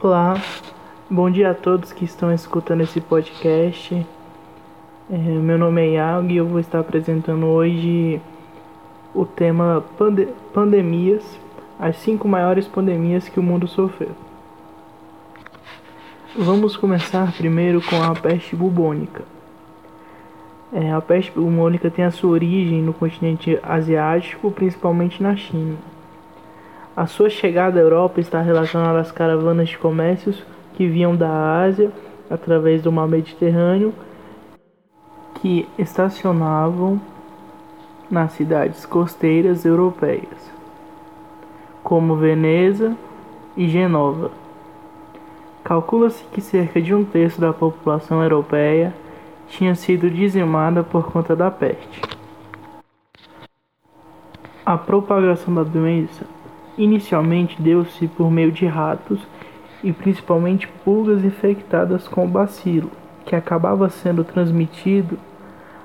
Olá, bom dia a todos que estão escutando esse podcast. Meu nome é Iago e eu vou estar apresentando hoje o tema pandemias, as 5 maiores pandemias que o mundo sofreu. Vamos começar primeiro com a peste bubônica. A peste bubônica tem a sua origem no continente asiático, principalmente na China. A sua chegada à Europa está relacionada às caravanas de comércios que vinham da Ásia através do mar Mediterrâneo, que estacionavam nas cidades costeiras europeias, como Veneza e Gênova. Calcula-se que cerca de 1/3 da população europeia tinha sido dizimada por conta da peste. A propagação da doença inicialmente deu-se por meio de ratos e principalmente pulgas infectadas com bacilo, que acabava sendo transmitido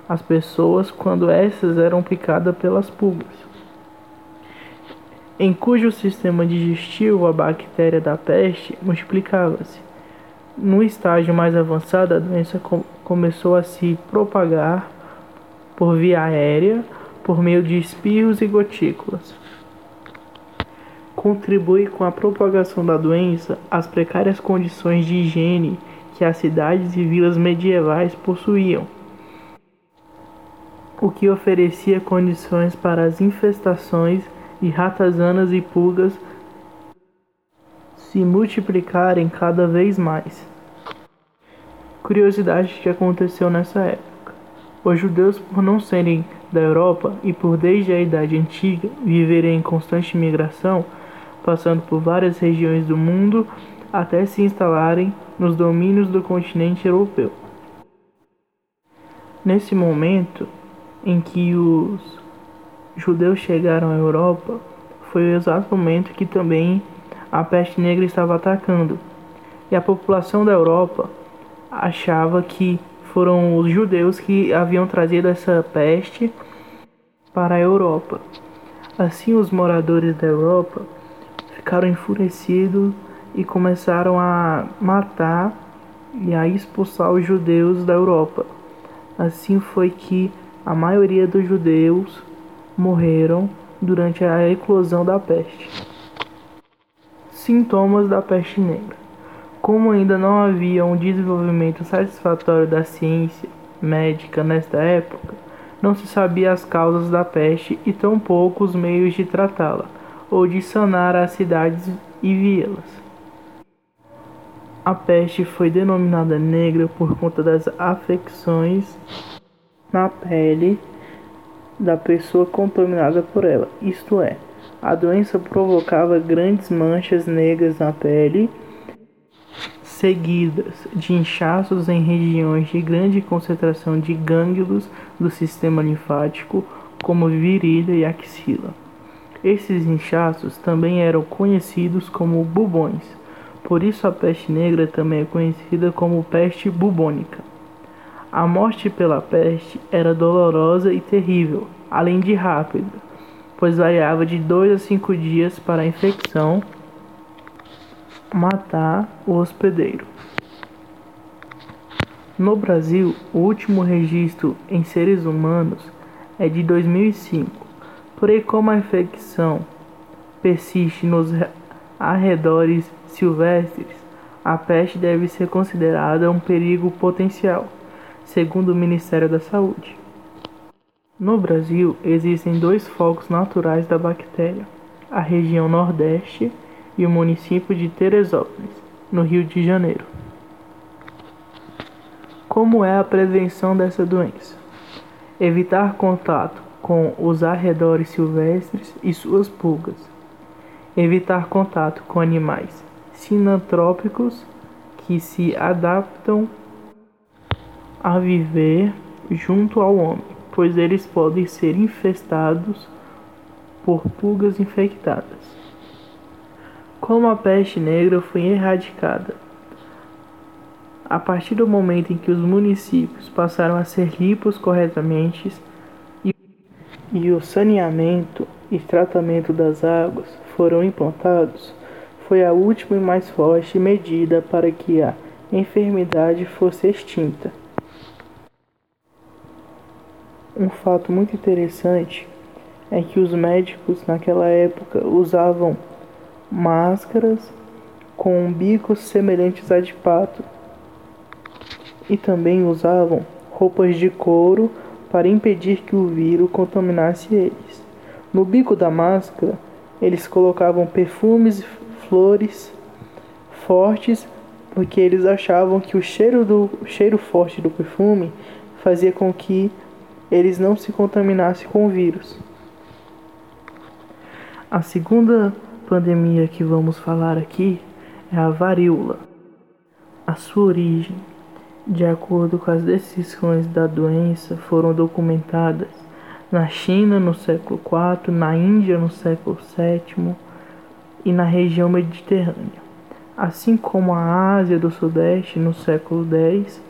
às pessoas quando essas eram picadas pelas pulgas, em cujo sistema digestivo a bactéria da peste multiplicava-se. No estágio mais avançado, a doença começou a se propagar por via aérea, por meio de espirros e gotículas. Contribui com a propagação da doença as precárias condições de higiene que as cidades e vilas medievais possuíam, o que oferecia condições para as infestações de ratazanas e pulgas se multiplicarem cada vez mais. Curiosidade que aconteceu nessa época. Os judeus, por não serem da Europa e por desde a Idade Antiga viverem em constante migração, passando por várias regiões do mundo até se instalarem nos domínios do continente europeu. Nesse momento em que os judeus chegaram à Europa, foi o exato momento que também a peste negra estava atacando, e a população da Europa achava que foram os judeus que haviam trazido essa peste para a Europa. Assim, os moradores da Europa ficaram enfurecidos e começaram a matar e a expulsar os judeus da Europa. Assim foi que a maioria dos judeus morreram durante a eclosão da peste. Sintomas da peste negra. Como ainda não havia um desenvolvimento satisfatório da ciência médica nesta época, não se sabia as causas da peste e tampouco os meios de tratá-la ou de sanar as cidades e vilas. A peste foi denominada negra por conta das afecções na pele da pessoa contaminada por ela, isto é, a doença provocava grandes manchas negras na pele, seguidas de inchaços em regiões de grande concentração de gânglios do sistema linfático, como virilha e axila. Esses inchaços também eram conhecidos como bubões, por isso a peste negra também é conhecida como peste bubônica. A morte pela peste era dolorosa e terrível, além de rápida, pois variava de 2 a 5 dias para a infecção matar o hospedeiro. No Brasil, o último registro em seres humanos é de 2005, porém como a infecção persiste nos arredores silvestres, a peste deve ser considerada um perigo potencial, segundo o Ministério da Saúde. No Brasil, existem 2 focos naturais da bactéria, a região Nordeste e o município de Teresópolis, no Rio de Janeiro. Como é a prevenção dessa doença? Evitar contato com os arredores silvestres e suas pulgas. Evitar contato com animais sinantrópicos que se adaptam a viver junto ao homem, pois eles podem ser infestados por pulgas infectadas. Como a peste negra foi erradicada? A partir do momento em que os municípios passaram a ser limpos corretamente e o saneamento e tratamento das águas foram implantados, foi a última e mais forte medida para que a enfermidade fosse extinta. Um fato muito interessante é que os médicos naquela época usavam máscaras com bicos semelhantes a de pato e também usavam roupas de couro para impedir que o vírus contaminasse eles. No bico da máscara, eles colocavam perfumes e flores fortes porque eles achavam que o cheiro forte do perfume fazia com que eles não se contaminassem com o vírus. A segunda pandemia que vamos falar aqui é a varíola. A sua origem, de acordo com as descrições da doença, foram documentadas na China no século IV, na Índia no século VII e na região mediterrânea, assim como a Ásia do Sudeste no século X.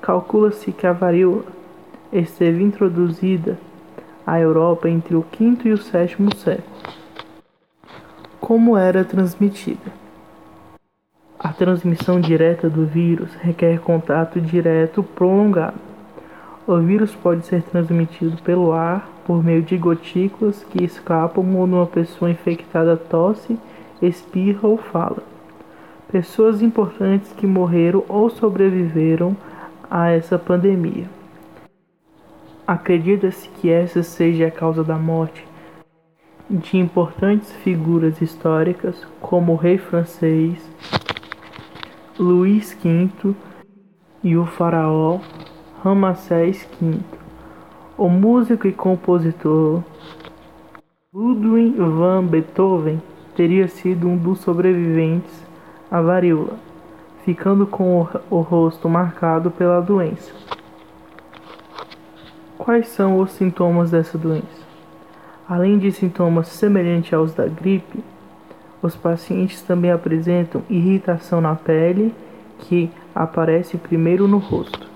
Calcula-se que a varíola esteve introduzida à Europa entre o V e o VII século. Como era transmitida? A transmissão direta do vírus requer contato direto prolongado. O vírus pode ser transmitido pelo ar, por meio de gotículas que escapam quando uma pessoa infectada tosse, espirra ou fala. Pessoas importantes que morreram ou sobreviveram a essa pandemia. Acredita-se que essa seja a causa da morte de importantes figuras históricas como o rei francês Luís V e o faraó Ramsés V, o músico e compositor Ludwig van Beethoven teria sido um dos sobreviventes à varíola, ficando com o rosto marcado pela doença. Quais são os sintomas dessa doença? Além de sintomas semelhantes aos da gripe, os pacientes também apresentam irritação na pele, que aparece primeiro no rosto,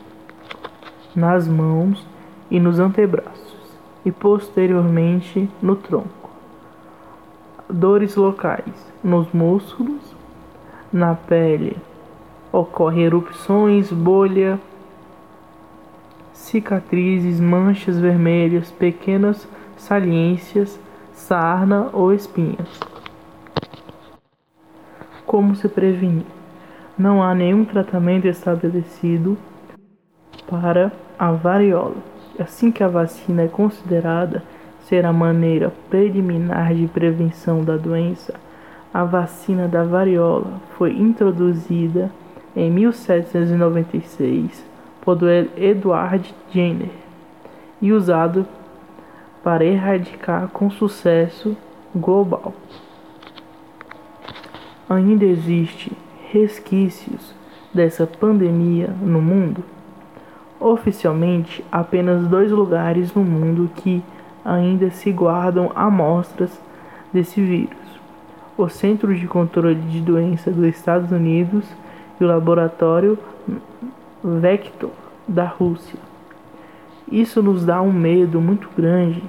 nas mãos e nos antebraços, e posteriormente no tronco. Dores locais nos músculos, na pele ocorrem erupções, bolha, cicatrizes, manchas vermelhas, pequenas saliências, sarna ou espinhas. Como se prevenir? Não há nenhum tratamento estabelecido para a varíola. Assim que a vacina é considerada ser a maneira preliminar de prevenção da doença, a vacina da varíola foi introduzida em 1796 por Edward Jenner e usado para erradicar com sucesso global. Ainda existem resquícios dessa pandemia no mundo. Oficialmente, apenas 2 lugares no mundo que ainda se guardam amostras desse vírus: o Centro de Controle de Doenças dos Estados Unidos e o Laboratório Vector da Rússia. Isso nos dá um medo muito grande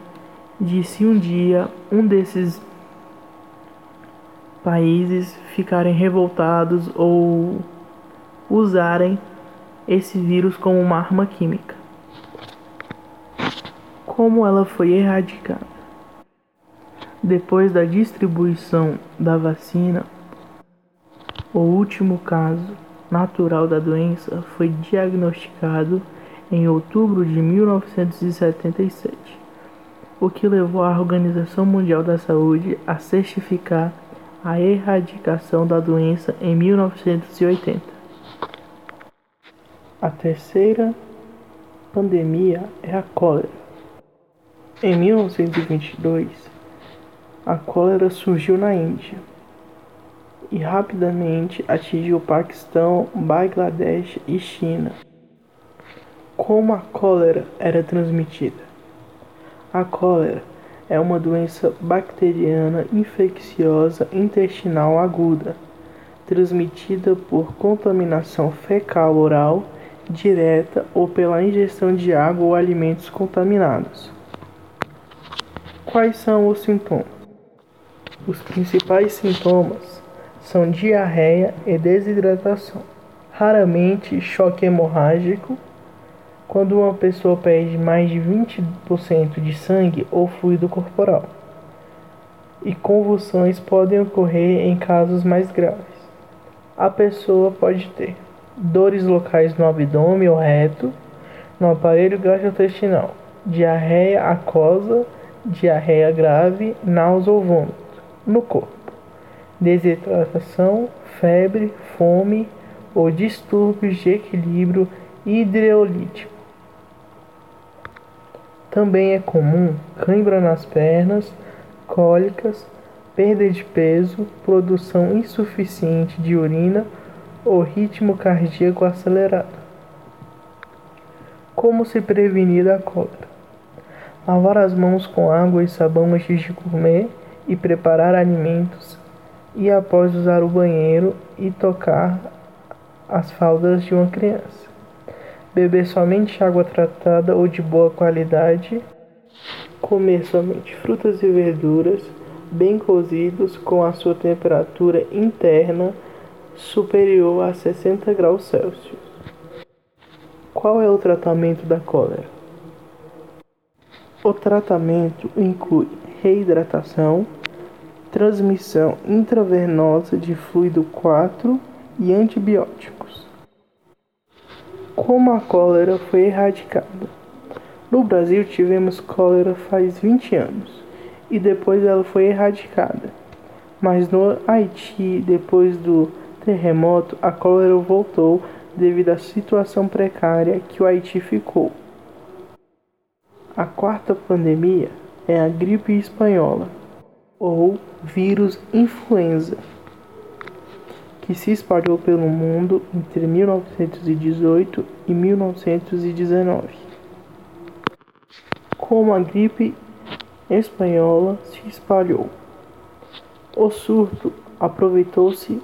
de se um dia um desses países ficarem revoltados ou usarem esse vírus como uma arma química. Como ela foi erradicada? Depois da distribuição da vacina, o último caso natural da doença foi diagnosticado em outubro de 1977, o que levou a Organização Mundial da Saúde a certificar a erradicação da doença em 1980. A terceira pandemia é a cólera. Em 1922, a cólera surgiu na Índia e rapidamente atingiu o Paquistão, Bangladesh e China. Como a cólera era transmitida? A cólera é uma doença bacteriana infecciosa intestinal aguda, transmitida por contaminação fecal oral direta ou pela ingestão de água ou alimentos contaminados. Quais são os sintomas? Os principais sintomas são diarreia e desidratação. Raramente choque hemorrágico, quando uma pessoa perde mais de 20% de sangue ou fluido corporal. E convulsões podem ocorrer em casos mais graves. A pessoa pode ter dores locais no abdômen ou reto, no aparelho gastrointestinal, diarreia aquosa, diarreia grave, náusea ou vômito, no corpo, desidratação, febre, fome ou distúrbios de equilíbrio hidrolítico. Também é comum cãibra nas pernas, cólicas, perda de peso, produção insuficiente de urina ou ritmo cardíaco acelerado. Como se prevenir da cólera? Lavar as mãos com água e sabão antes de comer e preparar alimentos, e após usar o banheiro e tocar as fraldas de uma criança. Beber somente água tratada ou de boa qualidade. Comer somente frutas e verduras bem cozidos com a sua temperatura interna superior a 60 graus Celsius. Qual é o tratamento da cólera? O tratamento inclui reidratação, transmissão intravenosa de fluido 4 e antibióticos. Como a cólera foi erradicada? No Brasil tivemos cólera faz 20 anos e depois ela foi erradicada. Mas no Haiti, depois do terremoto, a cólera voltou devido à situação precária que o Haiti ficou. A quarta pandemia é a gripe espanhola, ou vírus influenza, que se espalhou pelo mundo entre 1918 e 1919. Como a gripe espanhola se espalhou? O surto aproveitou-se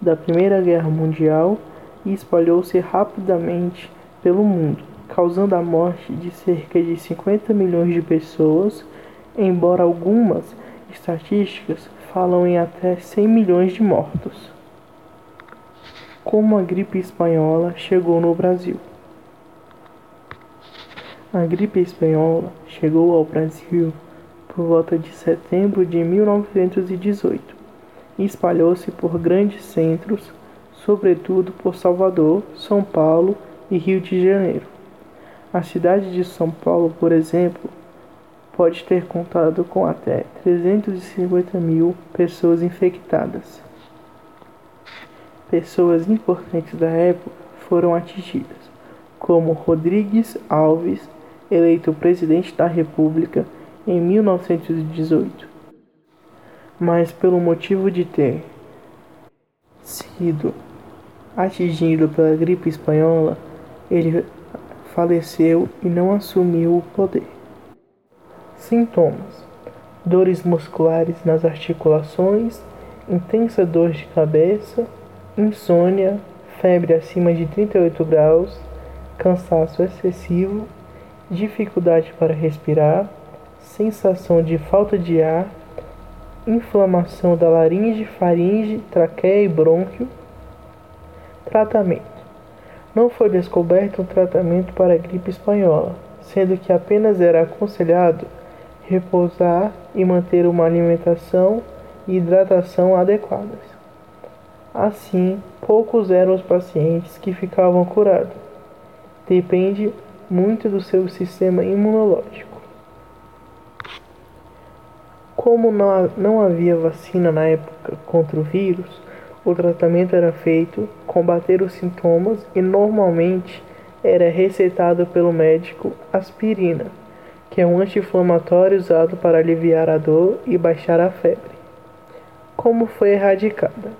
da Primeira Guerra Mundial e espalhou-se rapidamente pelo mundo, causando a morte de cerca de 50 milhões de pessoas, embora algumas estatísticas falam em até 100 milhões de mortos. Como a gripe espanhola chegou no Brasil? A gripe espanhola chegou ao Brasil por volta de setembro de 1918 e espalhou-se por grandes centros, sobretudo por Salvador, São Paulo e Rio de Janeiro. A cidade de São Paulo, por exemplo, pode ter contado com até 350 mil pessoas infectadas. Pessoas importantes da época foram atingidas, como Rodrigues Alves, eleito presidente da República em 1918. Mas pelo motivo de ter sido atingido pela gripe espanhola, ele faleceu e não assumiu o poder. Sintomas: dores musculares nas articulações, intensa dor de cabeça, insônia, febre acima de 38 graus, cansaço excessivo, dificuldade para respirar, sensação de falta de ar, inflamação da laringe, faringe, traqueia e brônquio. Tratamento: não foi descoberto um tratamento para a gripe espanhola, sendo que apenas era aconselhado repousar e manter uma alimentação e hidratação adequadas. Assim, poucos eram os pacientes que ficavam curados. Depende muito do seu sistema imunológico. Como não havia vacina na época contra o vírus, o tratamento era feito combater os sintomas e normalmente era receitado pelo médico aspirina, que é um anti-inflamatório usado para aliviar a dor e baixar a febre. Como foi erradicada?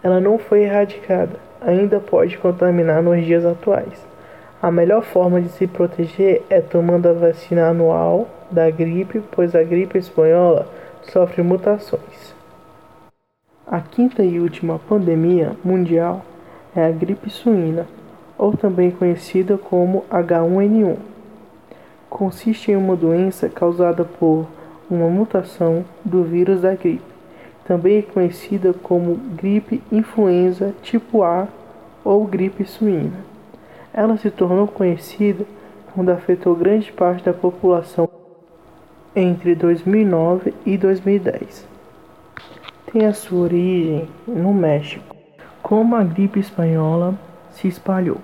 Ela não foi erradicada, ainda pode contaminar nos dias atuais. A melhor forma de se proteger é tomando a vacina anual da gripe, pois a gripe espanhola sofre mutações. A quinta e última pandemia mundial é a gripe suína, ou também conhecida como H1N1. Consiste em uma doença causada por uma mutação do vírus da gripe, também conhecida como gripe influenza tipo A ou gripe suína. Ela se tornou conhecida quando afetou grande parte da população entre 2009 e 2010. Tem a sua origem no México. Como a gripe espanhola se espalhou?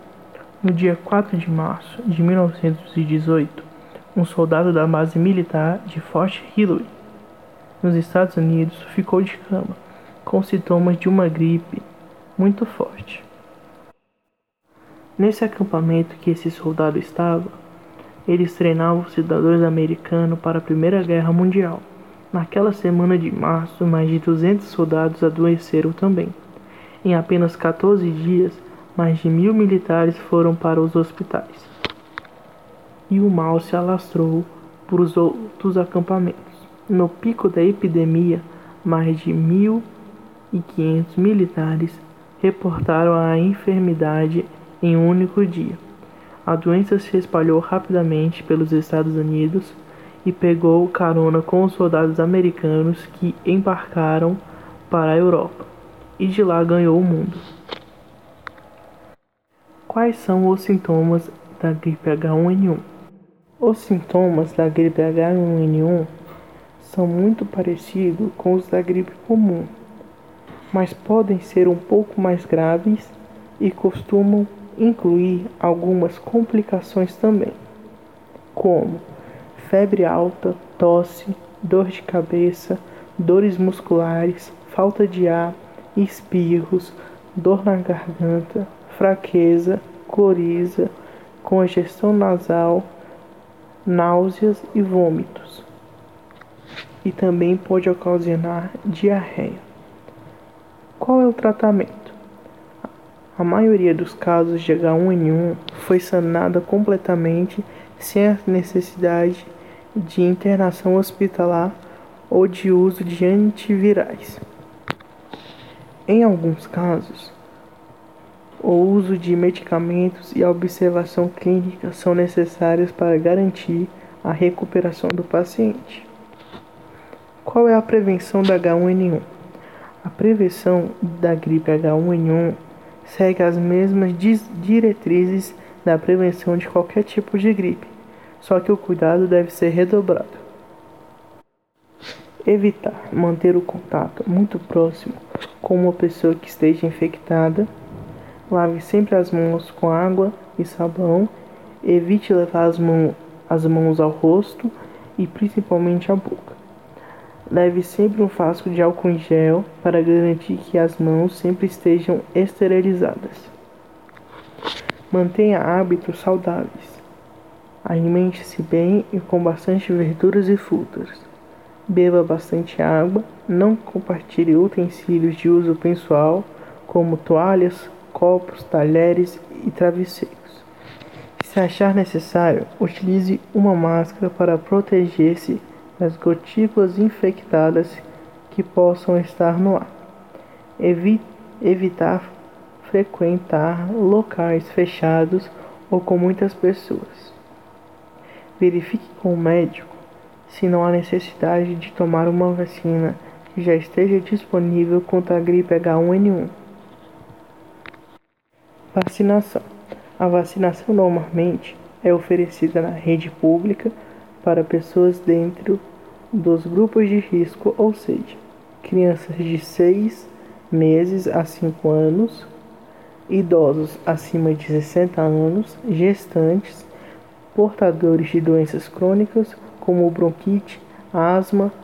No dia 4 de março de 1918, um soldado da base militar de Fort Hillary, nos Estados Unidos, ficou de cama, com sintomas de uma gripe muito forte. Nesse acampamento que esse soldado estava, eles treinavam os cidadãos americanos para a Primeira Guerra Mundial. Naquela semana de março, mais de 200 soldados adoeceram também. Em apenas 14 dias, mais de 1.000 militares foram para os hospitais. E o mal se alastrou para os outros acampamentos. No pico da epidemia, mais de 1.500 militares reportaram a enfermidade em um único dia. A doença se espalhou rapidamente pelos Estados Unidos e pegou carona com os soldados americanos que embarcaram para a Europa, e de lá ganhou o mundo. Quais são os sintomas da gripe H1N1? Os sintomas da gripe H1N1 são muito parecidos com os da gripe comum, mas podem ser um pouco mais graves e costumam incluir algumas complicações também, como febre alta, tosse, dor de cabeça, dores musculares, falta de ar, espirros, dor na garganta, fraqueza, coriza, congestão nasal, náuseas e vômitos. E também pode ocasionar diarreia. Qual é o tratamento? A maioria dos casos de H1N1 foi sanada completamente sem a necessidade de internação hospitalar ou de uso de antivirais. Em alguns casos, o uso de medicamentos e a observação clínica são necessários para garantir a recuperação do paciente. Qual é a prevenção da H1N1? A prevenção da gripe H1N1 segue as mesmas diretrizes da prevenção de qualquer tipo de gripe, só que o cuidado deve ser redobrado. Evitar manter o contato muito próximo com uma pessoa que esteja infectada. Lave sempre as mãos com água e sabão. Evite levar as mãos ao rosto e principalmente à boca. Leve sempre um frasco de álcool em gel para garantir que as mãos sempre estejam esterilizadas. Mantenha hábitos saudáveis. Alimente-se bem e com bastante verduras e frutas. Beba bastante água. Não compartilhe utensílios de uso pessoal, como toalhas, copos, talheres e travesseiros. Se achar necessário, utilize uma máscara para proteger-se das gotículas infectadas que possam estar no ar. Evitar frequentar locais fechados ou com muitas pessoas. Verifique com o médico se não há necessidade de tomar uma vacina que já esteja disponível contra a gripe H1N1. Vacinação. A vacinação normalmente é oferecida na rede pública para pessoas dentro dos grupos de risco, ou seja, crianças de 6 meses a 5 anos, idosos acima de 60 anos, gestantes, portadores de doenças crônicas como bronquite, asma,